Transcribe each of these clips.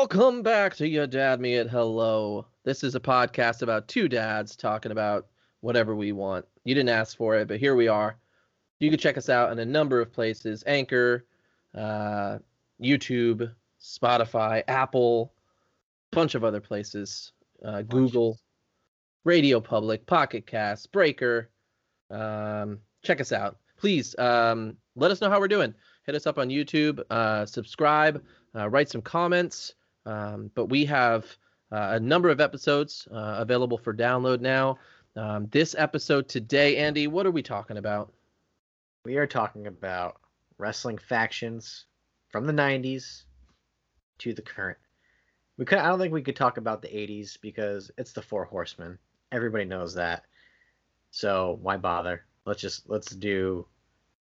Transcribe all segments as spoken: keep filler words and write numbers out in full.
Welcome back to Your Dad Me It Hello. This is a podcast about two dads talking about whatever we want. You didn't ask for it, but here we are. You can check us out in a number of places. Anchor, uh, YouTube, Spotify, Apple, bunch of other places. Uh, Google, Radio Public, Pocket Cast, Breaker. Um, check us out. Please um, let us know how we're doing. Hit us up on YouTube, uh, subscribe, uh, write some comments. Um, but we have uh, a number of episodes uh, available for download now. Um, this episode today, Andy, what are we talking about? We are talking about wrestling factions from the nineties to the current. We could, I don't think we could talk about the eighties because it's the Four Horsemen. Everybody knows that. So why bother? Let's just let's do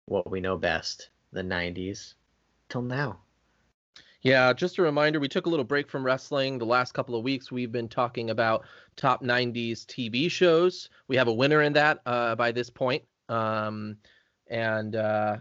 what we know best. The nineties till now. Yeah, just a reminder, we took a little break from wrestling. The last couple of weeks, we've been talking about top nineties T V shows. We have a winner in that uh, by this point. Um, and uh,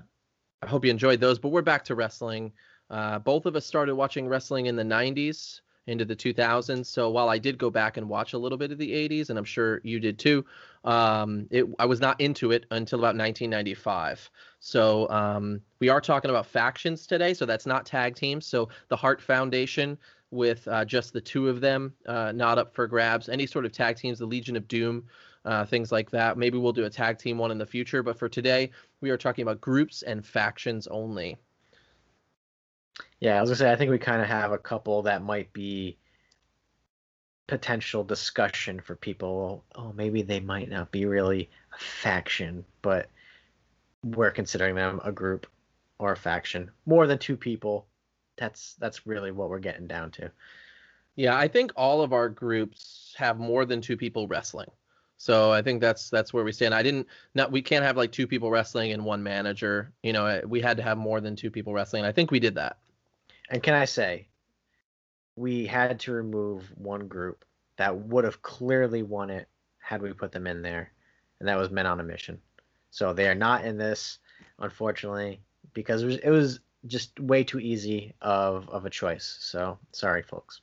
I hope you enjoyed those. But we're back to wrestling. Uh, both of us started watching wrestling in the nineties into the two thousands. So while I did go back and watch a little bit of the eighties, and I'm sure you did too, um, it, I was not into it until about nineteen ninety-five. So um, we are talking about factions today, so that's not tag teams. So the Hart Foundation with uh, just the two of them, uh, not up for grabs. Any sort of tag teams, the Legion of Doom, uh, things like that. Maybe we'll do a tag team one in the future, but for today, we are talking about groups and factions only. Yeah, I was going to say, I think we kind of have a couple that might be potential discussion for people. Oh, maybe they might not be really a faction, but we're considering them a group or a faction. More than two people. That's that's really what we're getting down to. Yeah, I think all of our groups have more than two people wrestling. So I think that's that's where we stand. I didn't not we can't have like two people wrestling and one manager. You know, we had to have more than two people wrestling. And I think we did that. And can I say, we had to remove one group that would have clearly won it had we put them in there. And that was Men on a Mission. So they are not in this, unfortunately, because it was, it was just way too easy of, of a choice. So sorry, folks.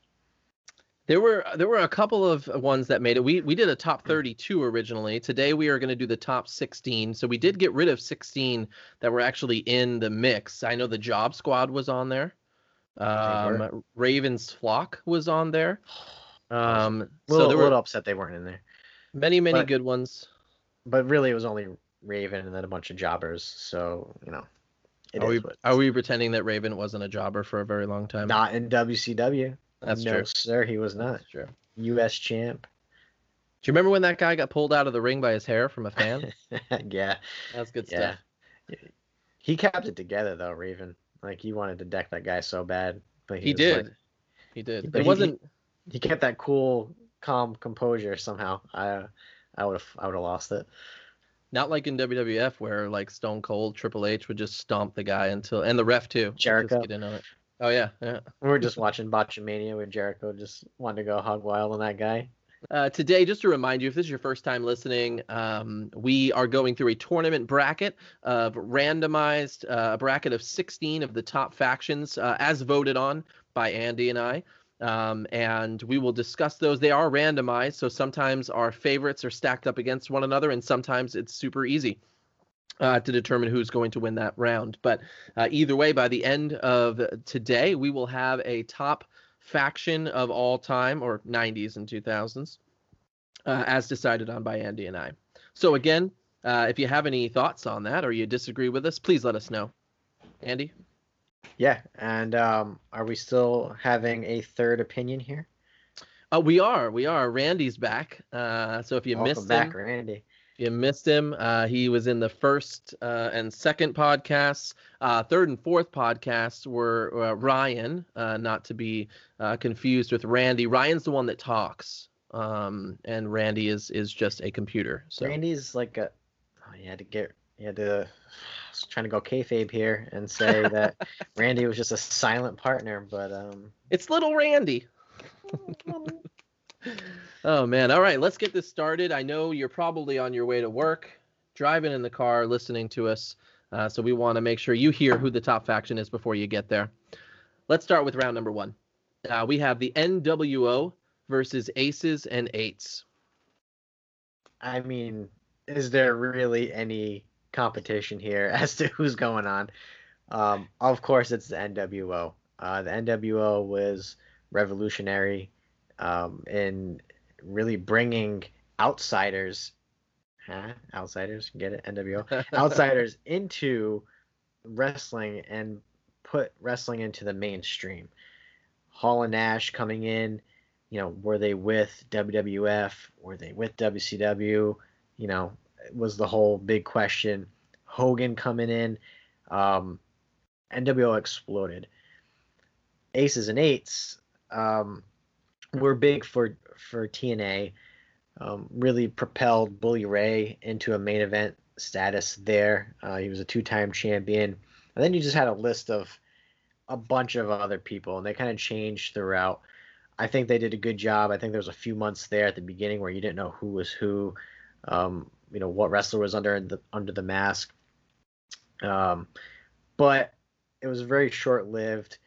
There were there were a couple of ones that made it. We we did a top thirty-two originally. Today we are going to do the top sixteen. So we did get rid of sixteen that were actually in the mix. I know the Job Squad was on there. Um, Raven's Flock was on there. Um, a little, so there were a little upset they weren't in there. Many many but, good ones. But really, it was only Raven and then a bunch of jobbers. So, you know, it are, is, we, are we pretending that Raven wasn't a jobber for a very long time? Not in W C W. That's no, true. Sir, he was not. That's true. U S champ. Do you remember when that guy got pulled out of the ring by his hair from a fan? Yeah. That's good yeah. stuff. He kept it together, though, Raven. Like, he wanted to deck that guy so bad. But he, he did. Like, he did. But it he, wasn't... He kept that cool, calm composure somehow. I I would have I would have lost it. Not like in W W F where, like, Stone Cold, Triple H would just stomp the guy until... And the ref, too. Jericho. Just get in on it. Oh, yeah, yeah. We were just watching Botchamania where Jericho just wanted to go hog wild on that guy. Uh, today, just to remind you, if this is your first time listening, um, we are going through a tournament bracket of randomized, uh, a bracket of sixteen of the top factions uh, as voted on by Andy and I. Um, and we will discuss those. They are randomized, so sometimes our favorites are stacked up against one another, and sometimes it's super easy. Uh, to determine who's going to win that round. But uh, either way, by the end of today, we will have a top faction of all time, or nineties and two thousands, uh, as decided on by Andy and I. So again, uh, if you have any thoughts on that or you disagree with us, please let us know. Andy? Yeah, and um, are we still having a third opinion here? Uh, we are. We are. Randy's back. Uh, so if you missed him. Welcome back, Randy. You missed him. Uh, he was in the first uh, and second podcasts. Uh, third and fourth podcasts were uh, Ryan, uh, not to be uh, confused with Randy. Ryan's the one that talks, um, and Randy is is just a computer. So Randy's like a. Oh, you had to get. You had to. I was trying to go kayfabe here and say that Randy was just a silent partner, but um. It's little Randy. Oh, man. All right. Let's get this started. I know you're probably on your way to work, driving in the car, listening to us. Uh, so we want to make sure you hear who the top faction is before you get there. Let's start with round number one. Uh, we have the N W O versus Aces and Eights. I mean, is there really any competition here as to who's going on? Um, of course, it's the N W O. Uh, the N W O was revolutionary um, in really bringing outsiders, huh? outsiders, get it, N W O, outsiders into wrestling and put wrestling into the mainstream. Hall and Nash coming in, you know, were they with W W F? Were they with W C W? You know, was the whole big question. Hogan coming in, um, N W O exploded. Aces and Eights um, were big for for T N A. Um, really propelled Bully Ray into a main event status there. Uh, he was a two-time champion. And then you just had a list of a bunch of other people, and they kind of changed throughout. I think they did a good job. I think there was a few months there at the beginning where you didn't know who was who, um, you know, what wrestler was under the under the mask. Um, but it was very short-lived.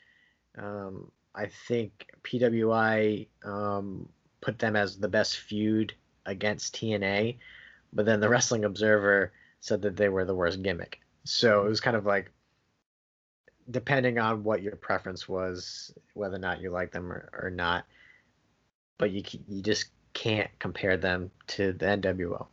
Um, I think P W I um, put them as the best feud against T N A, but then the Wrestling Observer said that they were the worst gimmick. So it was kind of like, depending on what your preference was, whether or not you like them or, or not, but you you just can't compare them to the N W O.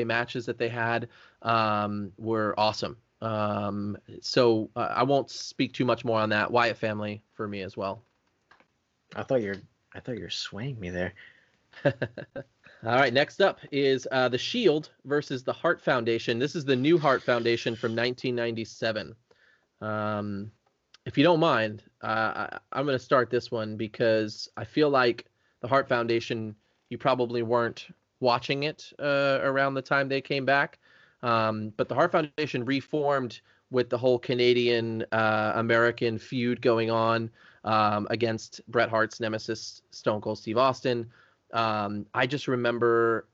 halfway matches that they had um, were awesome. Um, so uh, I won't speak too much more on that. Wyatt Family for me as well. I thought you're I thought you're swaying me there. All right, next up is uh, The Shield versus the Hart Foundation. This is the new Hart Foundation from nineteen ninety-seven. Um, if you don't mind, uh, I, I'm going to start this one because I feel like the Hart Foundation, you probably weren't watching it uh, around the time they came back. Um, but the Hart Foundation reformed with the whole Canadian uh, American feud going on um, against Bret Hart's nemesis, Stone Cold Steve Austin. Um, I just remember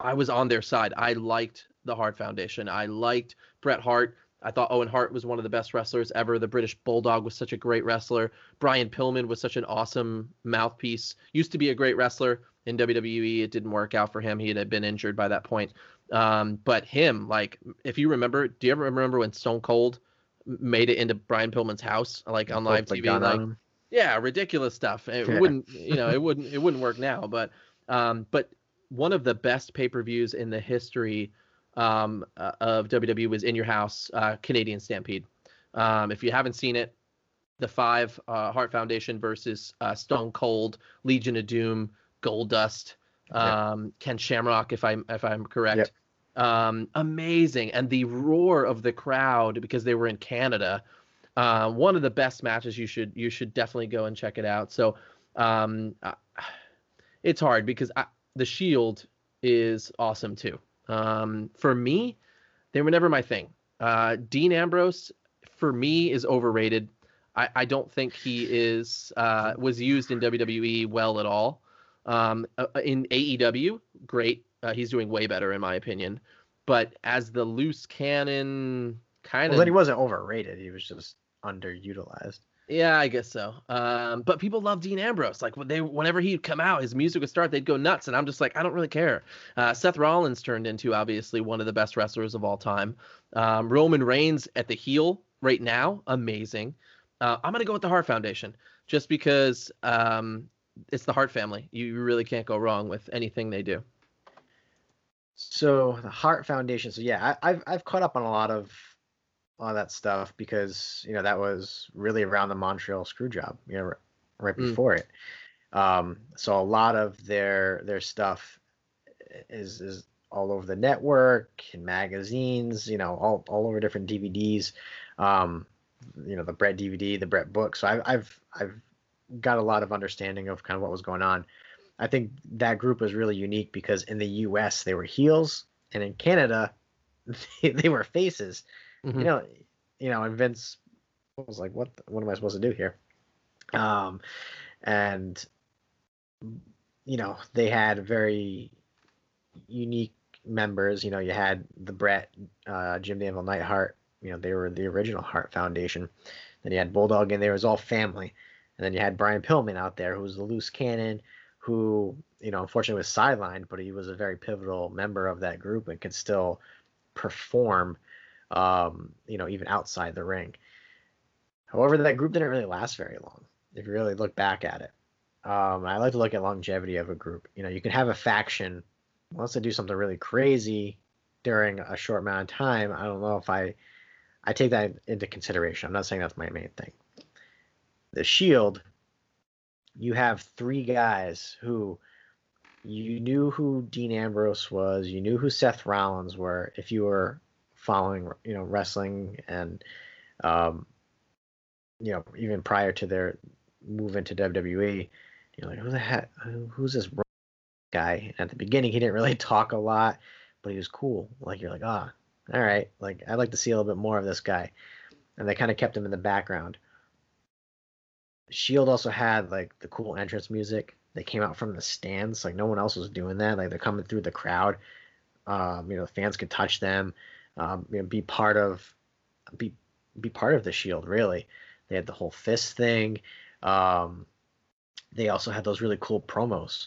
I was on their side. I liked the Hart Foundation. I liked Bret Hart. I thought Owen Hart was one of the best wrestlers ever. The British Bulldog was such a great wrestler. Brian Pillman was such an awesome mouthpiece. Used to be a great wrestler in W W E. It didn't work out for him. He had been injured by that point. Um, but him, like, if you remember, do you ever remember when Stone Cold made it into Brian Pillman's house, like on live T V? Like, yeah, ridiculous stuff. It yeah. wouldn't, you know, it wouldn't, it wouldn't work now. But, um, but one of the best pay-per-views in the history um, uh, of W W E was In Your House, uh, Canadian Stampede. Um, if you haven't seen it, the five uh, Hart Foundation versus uh, Stone Cold, Legion of Doom, Goldust. Um, yep. Ken Shamrock, if I'm if I'm correct, yep. um, amazing, and the roar of the crowd because they were in Canada. Uh, one of the best matches. You should you should definitely go and check it out. So, um, I, it's hard because I, the Shield is awesome too. Um, for me, they were never my thing. Uh, Dean Ambrose for me is overrated. I, I don't think he is uh, was used in W W E well at all. Um, in A E W, great. Uh, he's doing way better, in my opinion. But as the loose cannon kind of... Well, then he wasn't overrated. He was just underutilized. Yeah, I guess so. Um, but people love Dean Ambrose. Like, when they, whenever he'd come out, his music would start, they'd go nuts. And I'm just like, I don't really care. Uh, Seth Rollins turned into, obviously, one of the best wrestlers of all time. Um, Roman Reigns at the heel right now, amazing. Uh, I'm going to go with the Hart Foundation just because... Um, it's the Hart family. You really can't go wrong with anything they do. So the Hart Foundation. So yeah, I, I've I've caught up on a lot of all that stuff because you know that was really around the Montreal Screw Job, you know, r- right before mm. it. Um, so a lot of their their stuff is is all over the network and magazines, you know, all all over different D V Ds. Um, you know, the Brett D V D, the Brett book. So I, I've I've got a lot of understanding of kind of what was going on. I think that group was really unique because in the U S they were heels and in Canada they, they were faces. Mm-hmm. You know, you know, and Vince was like, what, what am I supposed to do here? Um, and you know, they had very unique members. You know, you had the Brett, uh, Jim Danville, Neidhart, you know, they were the original Hart Foundation. Then you had Bulldog and they was all family. And then you had Brian Pillman out there, who was the loose cannon, who, you know, unfortunately was sidelined, but he was a very pivotal member of that group and could still perform, um, you know, even outside the ring. However, that group didn't really last very long, if you really look back at it. Um, I like to look at longevity of a group. You know, you can have a faction, unless they do something really crazy during a short amount of time. I don't know if I, I take that into consideration. I'm not saying that's my main thing. The Shield, you have three guys who you knew who Dean Ambrose was, you knew who Seth Rollins were, if you were following, you know, wrestling and, um, you know, even prior to their move into W W E, you're like, who the heck, who's this guy? And at the beginning, he didn't really talk a lot, but he was cool. Like, you're like, ah, all right, like, I'd like to see a little bit more of this guy. And they kind of kept him in the background. Shield also had like the cool entrance music. They came out from the stands, like no one else was doing that. Like they're coming through the crowd. Um, you know, the fans could touch them. Um, you know, be part of, be be part of the Shield. Really, they had the whole fist thing. Um, they also had those really cool promos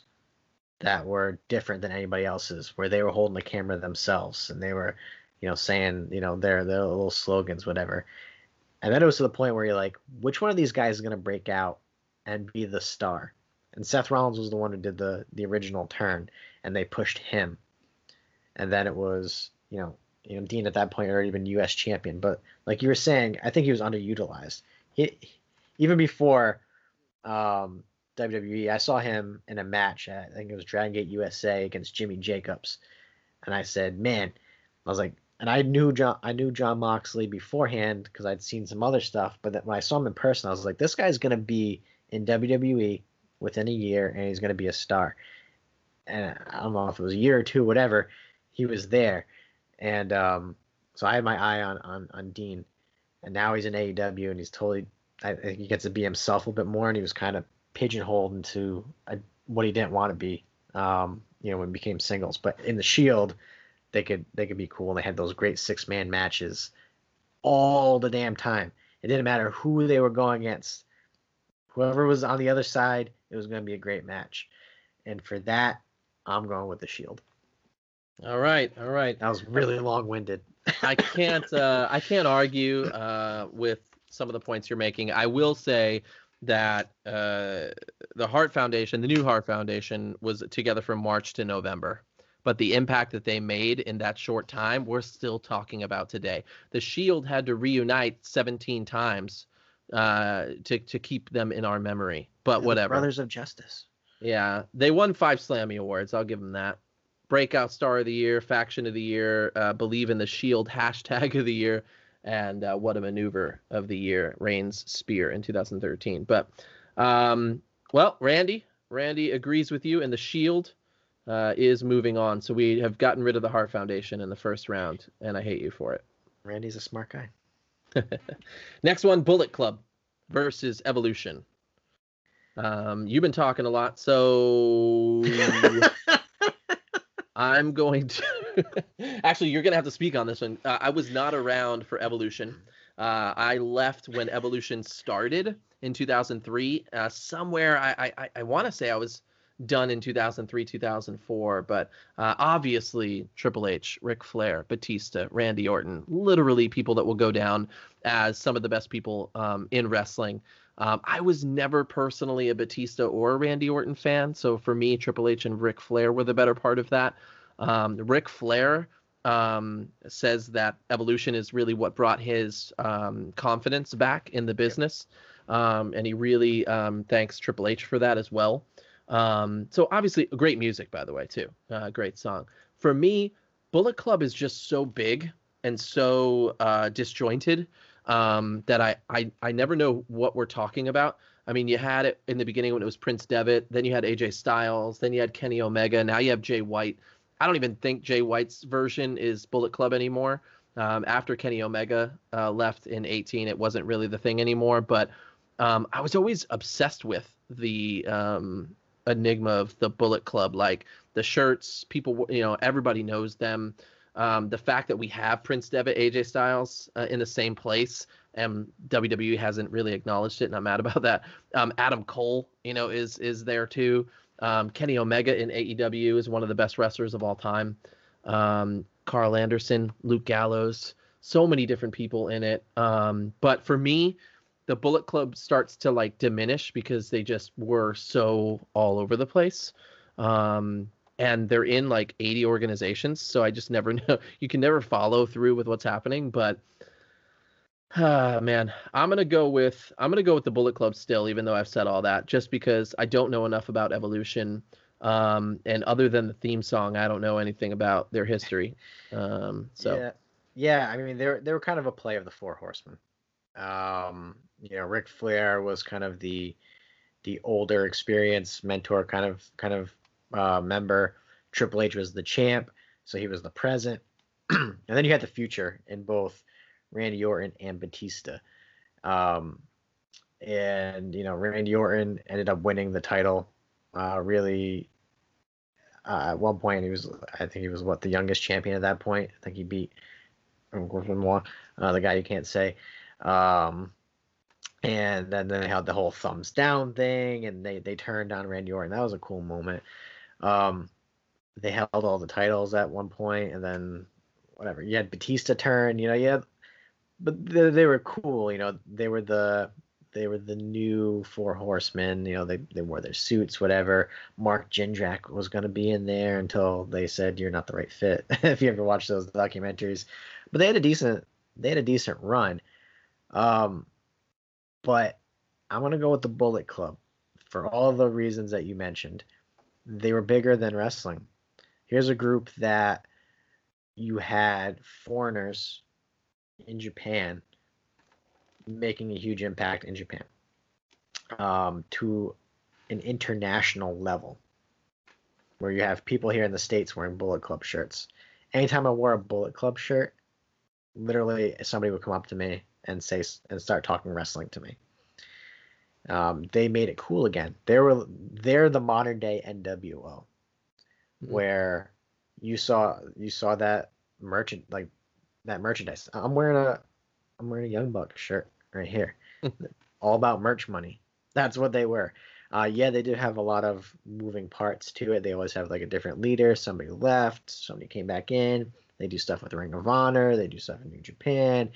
that were different than anybody else's, where they were holding the camera themselves and they were, you know, saying, you know, their their little slogans, whatever. And then it was to the point where you're like, which one of these guys is going to break out and be the star? And Seth Rollins was the one who did the the original turn, and they pushed him. and then it was, you know, you know, Dean at that point had already been U S champion. But like you were saying, I think he was underutilized. He, even before um, W W E, I saw him in a match. I think it was Dragon Gate U S A against Jimmy Jacobs, and I said, "Man," I was like, and I knew John, I knew John Moxley beforehand because I'd seen some other stuff. But that when I saw him in person, I was like, "This guy's gonna be in W W E within a year, and he's gonna be a star." And I don't know if it was a year or two, whatever. He was there. And um, so I had my eye on, on, on Dean, and now he's in A E W, and he's totally – I think he gets to be himself a little bit more, and he was kind of pigeonholed into a, what he didn't want to be, um, you know, when he became singles. But in the Shield, they could they could be cool, and they had those great six-man matches all the damn time. It didn't matter who they were going against. Whoever was on the other side, it was going to be a great match. And for that, I'm going with the Shield. All right, all right. That was really long-winded. I can't, uh, I can't argue uh, with some of the points you're making. I will say that uh, the Hart Foundation, the new Hart Foundation, was together from March to November, but the impact that they made in that short time, we're still talking about today. The Shield had to reunite seventeen times uh, to to keep them in our memory. But and whatever, Brothers of Justice. Yeah, they won five Slammy Awards. I'll give them that. Breakout Star of the Year, Faction of the Year, uh, Believe in the Shield, Hashtag of the Year, and uh, What a Maneuver of the Year, Reigns' Spear in two thousand thirteen. But, um, well, Randy, Randy agrees with you, and the Shield uh, is moving on. So we have gotten rid of the Hart Foundation in the first round, and I hate you for it. Randy's a smart guy. Next one, Bullet Club versus Evolution. Um, you've been talking a lot, so... I'm going to actually, you're going to have to speak on this one. Uh, I was not around for Evolution. Uh, I left when Evolution started in two thousand three. Uh, somewhere I I, I want to say I was done in two thousand three, two thousand four. But uh, obviously Triple H, Ric Flair, Batista, Randy Orton, literally people that will go down as some of the best people um, in wrestling. Um, I was never personally a Batista or a Randy Orton fan. So for me, Triple H and Ric Flair were the better part of that. Um, Ric Flair um, says that Evolution is really what brought his um, confidence back in the business. Um, and he really um, thanks Triple H for that as well. Um, so obviously great music, by the way, too. Uh, great song. For me, Bullet Club is just so big and so uh, disjointed um that I, I I never know what we're talking about. I mean, you had it in the beginning when it was Prince Devitt, then you had A J Styles, then you had Kenny Omega, now you have Jay White. I don't even think Jay White's version is Bullet Club anymore. Um, after Kenny Omega uh, left in eighteen, it wasn't really the thing anymore, but um, I was always obsessed with the um, enigma of the Bullet Club, like the shirts, people, you know, everybody knows them. Um, the fact that we have Prince Devitt, A J Styles uh, in the same place, and W W E hasn't really acknowledged it, and I'm mad about that. Um, Adam Cole, you know, is is there too. Um, Kenny Omega in A E W is one of the best wrestlers of all time. Um, Carl Anderson, Luke Gallows, so many different people in it. Um, but for me, the Bullet Club starts to like diminish because they just were so all over the place. Um, And they're in like eighty organizations, so I just never know. You can never follow through with what's happening. But ah, man, I'm gonna go with I'm gonna go with the Bullet Club still, even though I've said all that, just because I don't know enough about Evolution. Um, and other than the theme song, I don't know anything about their history. Um, so yeah, yeah. I mean, they were they were kind of a play of the Four Horsemen. Um, you know, Ric Flair was kind of the the older, experienced mentor, kind of kind of. Uh, member. Triple H was the champ, so he was the present. And then you had the future in both Randy Orton and Batista. Um, and, you know, Randy Orton ended up winning the title. Uh, really, uh, at one point, he was, I think he was, what, the youngest champion at that point? I think he beat uh, the guy you can't say. Um, and then they had the whole thumbs down thing, and they, they turned on Randy Orton. That was a cool moment. Um, they held all the titles at one point, and then whatever, you had Batista turn, you know, yeah, but they, they were cool. You know, they were the, They were the new Four Horsemen. You know, they, they wore their suits, whatever. Mark Jindrak was going to be in there until they said you're not the right fit. If you ever watch those documentaries, but they had a decent they had a decent run. Um, but I'm going to go with the Bullet Club for all the reasons that you mentioned. They were bigger than wrestling. Here's a group that you had foreigners in Japan making a huge impact in Japan, um, to an international level, where you have people here in the States wearing Bullet Club shirts. Anytime I wore a Bullet Club shirt, literally somebody would come up to me and say and start talking wrestling to me. Um, they made it cool again. They were they're the modern day N W O, mm-hmm. where you saw you saw that merchant like that merchandise. I'm wearing a I'm wearing a Young Buck shirt right here. All about merch money. That's what they were. Uh, yeah, they did have a lot of moving parts to it. They always have like a different leader. Somebody left. Somebody came back in. They do stuff with the Ring of Honor. They do stuff in New Japan.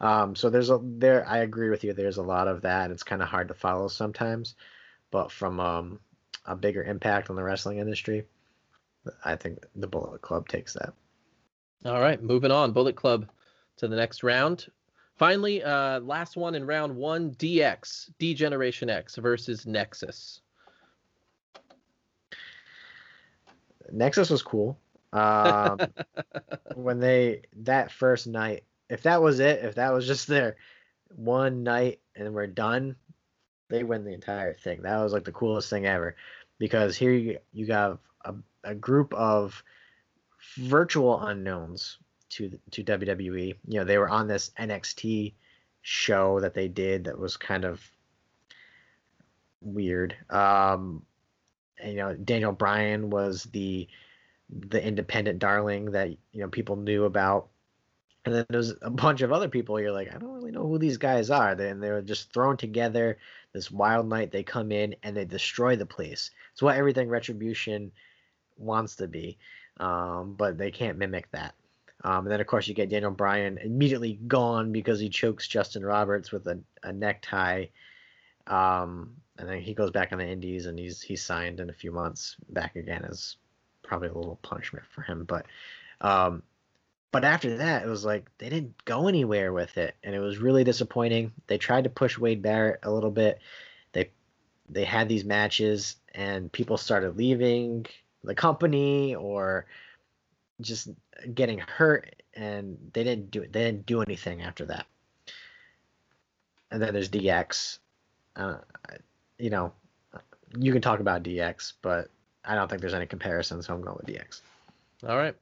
Um, so there's a there. I agree with you. There's a lot of that. It's kind of hard to follow sometimes, but from um, a bigger impact on the wrestling industry, I think the Bullet Club takes that. All right, moving on. Bullet Club to the next round. Finally, uh, last one in round one. D X, D-Generation X versus Nexus. Nexus was cool. Um, when they that first night. If that was it, if that was just their one night and we're done, they win the entire thing. That was like the coolest thing ever, because here you you got a, a group of virtual unknowns to to W W E. You know, they were on this N X T show that they did that was kind of weird. Um, and, you know, Daniel Bryan was the the independent darling that, you know, people knew about. And then there's a bunch of other people. You're like, I don't really know who these guys are. They, and they were just thrown together this wild night. They come in and they destroy the place. It's what everything Retribution wants to be, um, but they can't mimic that. Um, and then, of course, you get Daniel Bryan immediately gone because he chokes Justin Roberts with a, a necktie. Um, and then he goes back on the indies, and he's he's signed in a few months back again as probably a little punishment for him. But um But after that, it was like they didn't go anywhere with it, and it was really disappointing. They tried to push Wade Barrett a little bit. They they had these matches, and people started leaving the company or just getting hurt, and they didn't do it. They didn't do anything after that. And then there's D X. Uh, you know, you can talk about D X, but I don't think there's any comparison, so I'm going with D X. All right.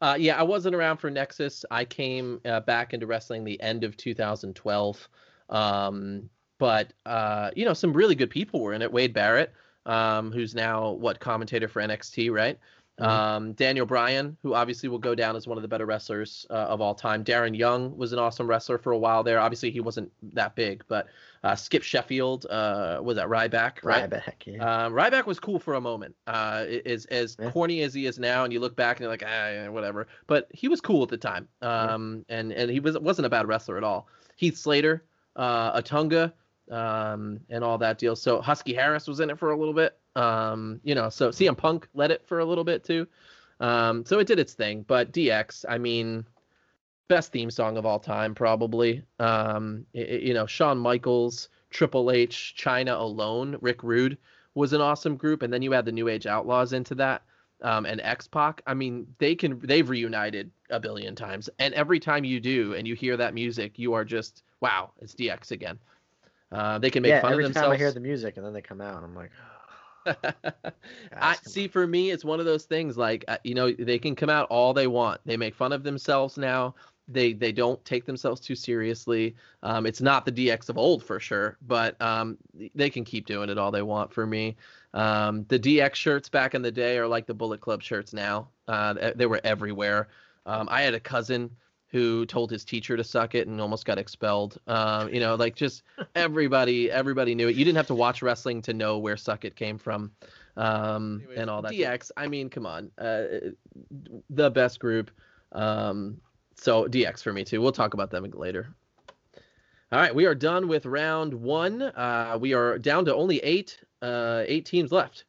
Uh, yeah, I wasn't around for Nexus. I came uh, back into wrestling the end of two thousand twelve. Um, but, uh, you know, some really good people were in it. Wade Barrett, um, who's now, what, commentator for N X T, right? Mm-hmm. Um, Daniel Bryan, who obviously will go down as one of the better wrestlers uh, of all time. Darren Young was an awesome wrestler for a while there. Obviously, he wasn't that big, but uh, Skip Sheffield, uh, was that Ryback? Right? Ryback, yeah. Um, Ryback was cool for a moment. Uh, is as yeah. corny as he is now, and you look back and you're like, ah, whatever. But he was cool at the time, um, yeah. and and he was wasn't a bad wrestler at all. Heath Slater, uh, Otunga, um, and all that deal. So Husky Harris was in it for a little bit. Um, you know, so C M Punk led it for a little bit too. Um, so it did its thing, but D X, I mean, best theme song of all time, probably. Um, it, you know, Shawn Michaels, Triple H, China alone, Rick Rude was an awesome group. And then you add the New Age Outlaws into that, um, and X-Pac. I mean, they can, they've reunited a billion times, and every time you do, and you hear that music, you are just, wow, it's D X again. Uh, they can make yeah, fun of themselves. Every time I hear the music and then they come out, I'm like, I see. For me, it's one of those things like, uh, you know, they can come out all they want. They make fun of themselves now. They they don't take themselves too seriously. Um, it's not the D X of old for sure, but um, they can keep doing it all they want for me. Um, the D X shirts back in the day are like the Bullet Club shirts now. Uh, they were everywhere. Um, I had a cousin who told his teacher to suck it and almost got expelled. Uh, you know, like just everybody, everybody knew it. You didn't have to watch wrestling to know where suck it came from, um, Anyways, and all that. D X, I mean, come on, uh, the best group. Um, so D X for me too. We'll talk about them later. All right, we are done with round one. Uh, we are down to only eight, uh, eight teams left.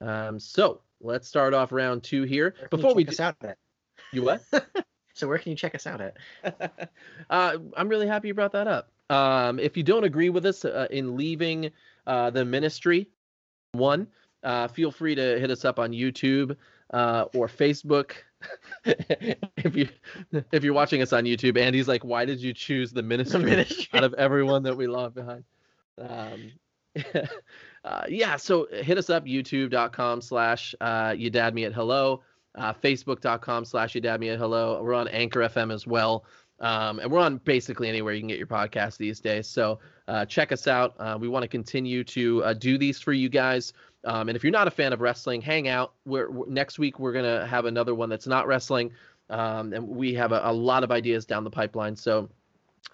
Um, so let's start off round two here. Where can Before you check we us out at? You what? So where can you check us out at? uh, I'm really happy you brought that up. Um, if you don't agree with us uh, in leaving uh, the ministry, one, uh, feel free to hit us up on YouTube uh, or Facebook. if you if you're watching us on YouTube, Andy's like, why did you choose the ministry, the ministry. out of everyone that we love behind? Um, uh, yeah, so hit us up, youtube.com slash you dad me at hello, uh, facebook.com slash you dad me at hello. We're on Anchor F M as well, um, and we're on basically anywhere you can get your podcast these days. So uh, check us out. Uh, we want to continue to uh, do these for you guys. Um, and if you're not a fan of wrestling, hang out. We're, we're, next week, we're going to have another one that's not wrestling. Um, and we have a, a lot of ideas down the pipeline. So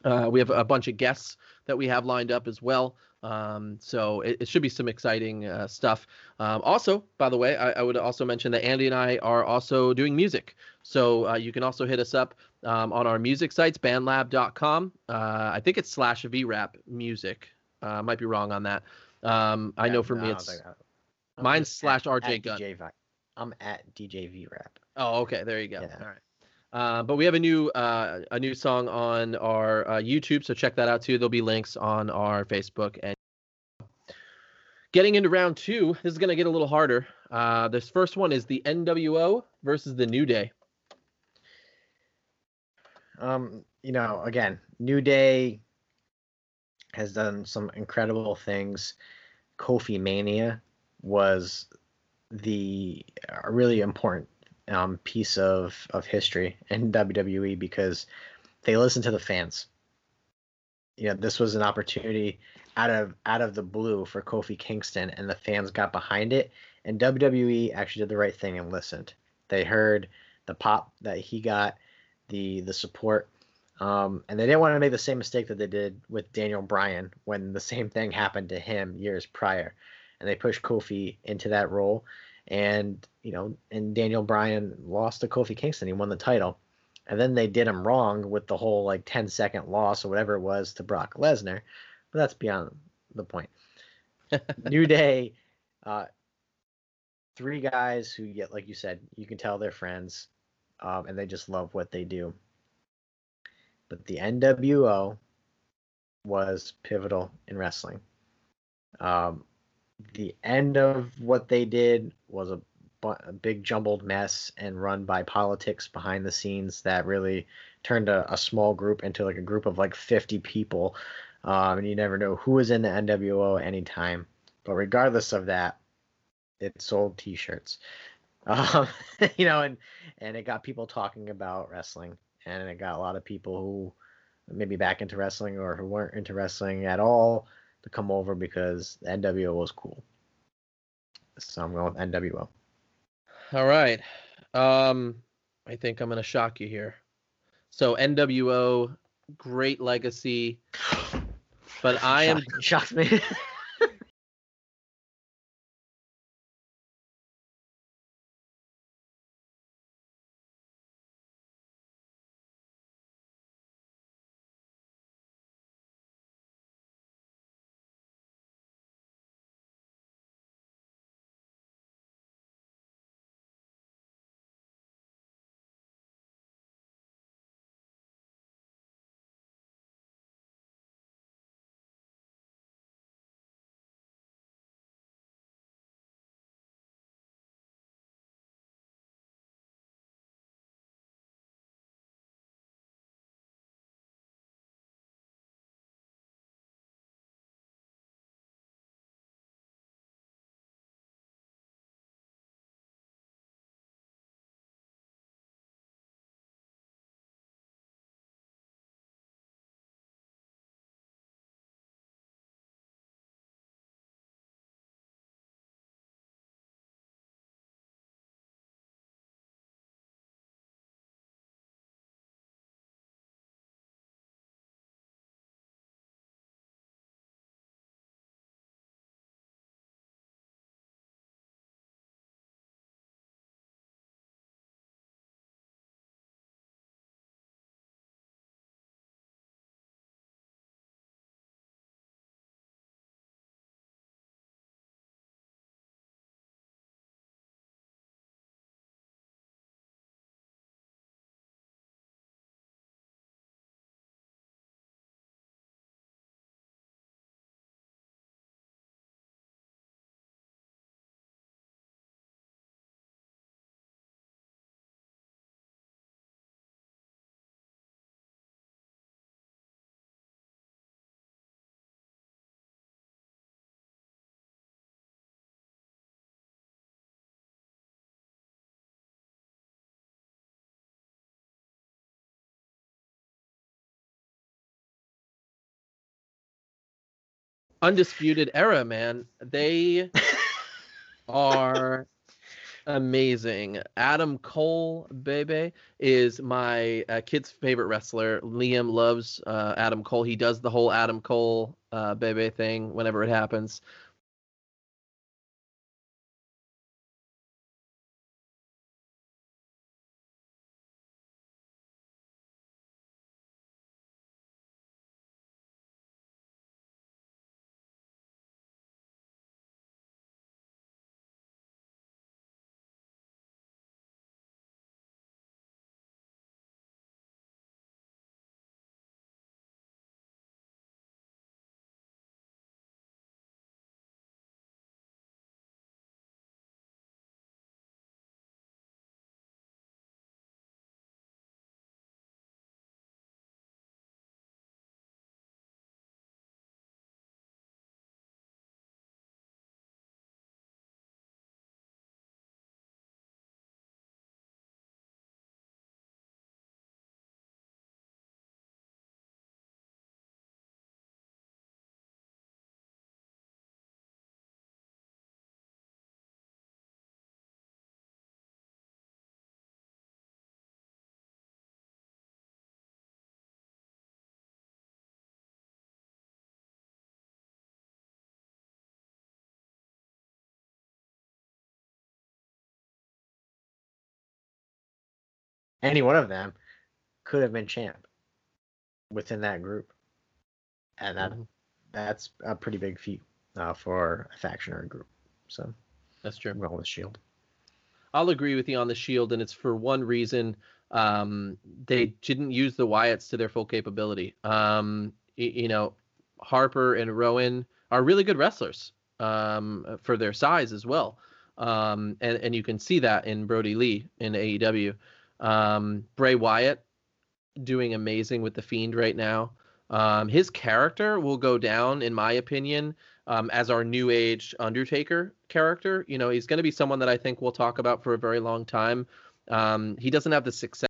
uh, we have a bunch of guests that we have lined up as well. Um, so it, it should be some exciting uh, stuff. Um, also, by the way, I, I would also mention that Andy and I are also doing music. So uh, you can also hit us up um, on our music sites, bandlab dot com. Uh, I think it's slash vrap music. I uh, might be wrong on that. Um, I know for me it's... I'm Mine's slash R J Gunn. D J I'm at D J VRap. Oh, okay. There you go. Yeah. All right. Uh, but we have a new uh, a new song on our uh, YouTube, so check that out too. There'll be links on our Facebook. And getting into round two, this is going to get a little harder. Uh, this first one is the N W O versus the New Day. Um, you know, again, New Day has done some incredible things. Kofi Mania was the uh, really important um, piece of, of history in W W E because they listened to the fans. You know, this was an opportunity out of out of the blue for Kofi Kingston, and the fans got behind it. And W W E actually did the right thing and listened. They heard the pop that he got, the the support, um, and they didn't want to make the same mistake that they did with Daniel Bryan when the same thing happened to him years prior. And they pushed Kofi into that role, and you know, and Daniel Bryan lost to Kofi Kingston. He won the title, and then they did him wrong with the whole like ten second loss or whatever it was to Brock Lesnar. But that's beyond the point. New Day, uh, three guys who, yet like you said, you can tell they're friends, um, and they just love what they do. But the N W O was pivotal in wrestling. Um, The end of what they did was a, a big jumbled mess and run by politics behind the scenes that really turned a, a small group into like a group of like fifty people. Um, and you never know who was in the N W O at any time. But regardless of that, it sold T-shirts, um, you know, and, and it got people talking about wrestling, and it got a lot of people who maybe back into wrestling or who weren't into wrestling at all to come over because the N W O was cool. So I'm going with N W O. All right. Um, I think I'm going to shock you here. So N W O, great legacy. But I am... Shocked me. Undisputed Era, man. They are amazing. Adam Cole, baby, is my uh, kid's favorite wrestler. Liam loves uh, Adam Cole. He does the whole Adam Cole, uh, baby thing whenever it happens. Any one of them could have been champ within that group. And that mm-hmm. that's a pretty big feat uh, for a faction or a group. So that's true. Well, the Shield. I'll agree with you on the Shield, and it's for one reason. Um, they didn't use the Wyatts to their full capability. Um, you, you know, Harper and Rowan are really good wrestlers um, for their size as well. Um, and, and you can see that in Brody Lee in A E W. Um, Bray Wyatt doing amazing with The Fiend right now. Um, his character will go down, in my opinion, um, as our new age Undertaker character. You know, he's going to be someone that I think we'll talk about for a very long time. Um, he doesn't have the success.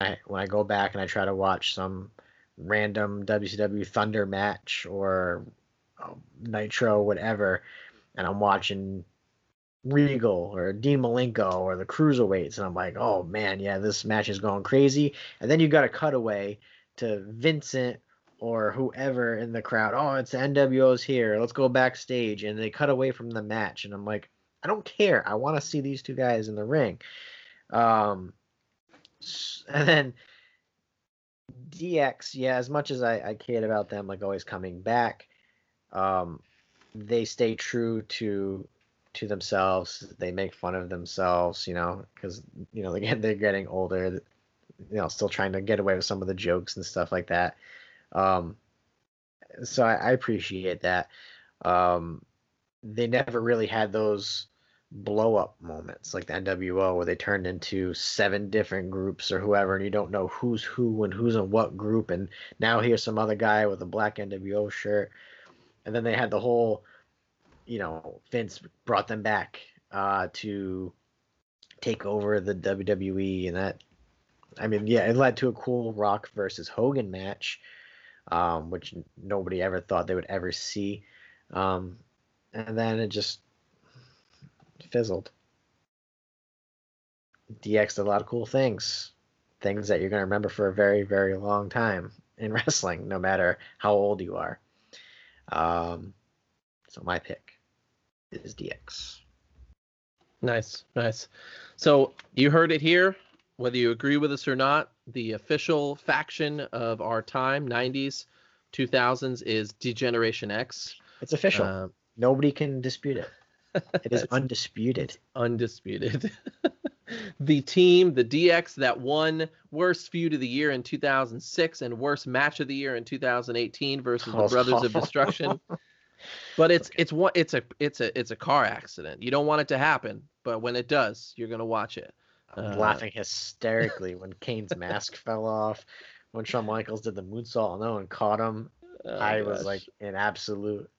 I, when I go back and I try to watch some random W C W Thunder match or oh, Nitro, whatever, and I'm watching Regal or Dean Malenko or the Cruiserweights, and I'm like, oh man, yeah, this match is going crazy. And then you got a cutaway to Vincent or whoever in the crowd. Oh, it's the N W O's here. Let's go backstage. And they cut away from the match. And I'm like, I don't care. I want to see these two guys in the ring. Um, and then D X, yeah, as much as I, I cared about them, like always coming back, um, they stay true to to themselves. They make fun of themselves, you know, because, you know, again, they're getting older, you know, still trying to get away with some of the jokes and stuff like that. Um, so I, I appreciate that. Um, they never really had those blow up moments like the N W O where they turned into seven different groups or whoever, and you don't know who's who and who's in what group. And now here's some other guy with a black N W O shirt. And then they had the whole, you know, Vince brought them back, uh, to take over the W W E, and that, I mean, yeah, it led to a cool Rock versus Hogan match, um, which nobody ever thought they would ever see. Um, and then it just fizzled. D X did a lot of cool things, things that you're going to remember for a very, very long time in wrestling, no matter how old you are. Um, so my pick is D X. Nice, nice. So you heard it here. Whether you agree with us or not, the official faction of our time, nineties, two thousands, is D-Generation X. It's official. Um, Nobody can dispute it. It is undisputed. It's undisputed. The team, the D X, that won worst feud of the year in two thousand six and worst match of the year in two thousand eighteen versus the Brothers of Destruction. But it's okay. it's one it's a it's a it's a car accident. You don't want it to happen, but when it does, you're gonna watch it. I'm uh, laughing hysterically when Kane's mask fell off, when Shawn Michaels did the moonsault and no one caught him. Oh, I gosh. was like in absolute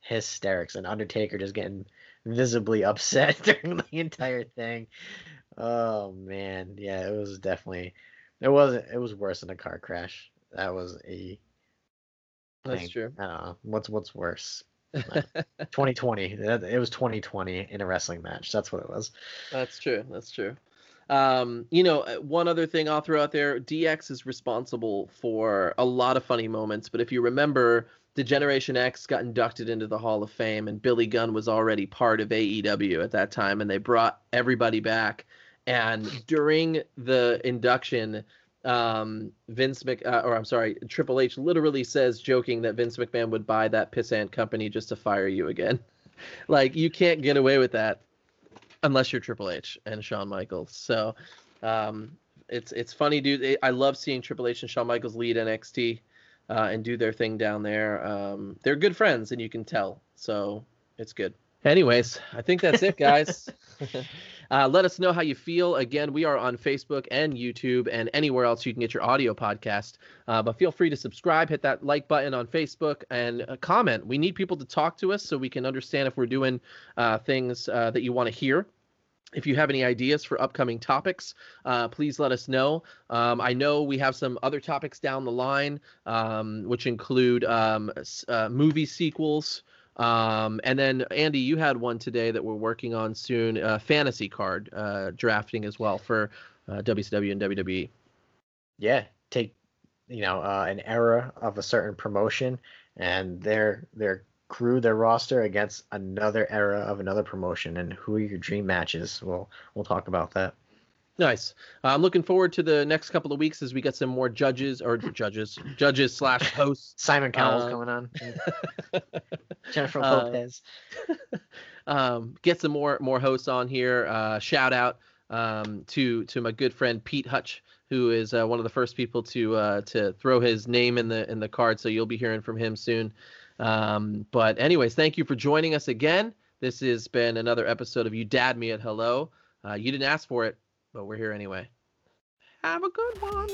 hysterics, and Undertaker just getting visibly upset during the entire thing. Oh man, yeah, it was definitely it wasn't it was worse than a car crash. That was a That's thing. true. I don't know. What's what's worse? twenty twenty. It was twenty twenty in a wrestling match. That's what it was. That's true. That's true. Um, you know, one other thing I'll throw out there, D X is responsible for a lot of funny moments, but if you remember, the Generation X got inducted into the Hall of Fame, and Billy Gunn was already part of A E W at that time, and they brought everybody back. And during the induction, um, Vince Mc, uh, or I'm sorry, Triple H literally says, joking, that Vince McMahon would buy that pissant company just to fire you again. Like, you can't get away with that. Unless you're Triple H and Shawn Michaels. So um, it's it's funny, dude. I love seeing Triple H and Shawn Michaels lead N X T uh, and do their thing down there. Um, they're good friends, and you can tell. So it's good. Anyways, I think that's it, guys. uh, let us know how you feel. Again, we are on Facebook and YouTube and anywhere else you can get your audio podcast. Uh, but feel free to subscribe, hit that like button on Facebook, and uh, comment. We need people to talk to us so we can understand if we're doing uh, things uh, that you want to hear. If you have any ideas for upcoming topics, uh, please let us know. Um, I know we have some other topics down the line, um, which include um, uh, movie sequels. Um, and then, Andy, you had one today that we're working on soon, uh, fantasy card uh, drafting as well for uh, W C W and W W E. Yeah, take, you know, uh, an era of a certain promotion and their their crew, their roster against another era of another promotion, and who are your dream matches? We'll we'll talk about that. Nice. I'm looking forward to the next couple of weeks as we get some more judges or judges, judges slash hosts. Simon Cowell's uh, coming on. Jennifer uh, Lopez. Um, get some more more hosts on here. Uh, shout out um, to to my good friend Pete Hutch, who is uh, one of the first people to uh, to throw his name in the in the card. So you'll be hearing from him soon. Um, but anyways, thank you for joining us again. This has been another episode of You Dad Me at Hello. Uh, you didn't ask for it, but we're here anyway. Have a good one.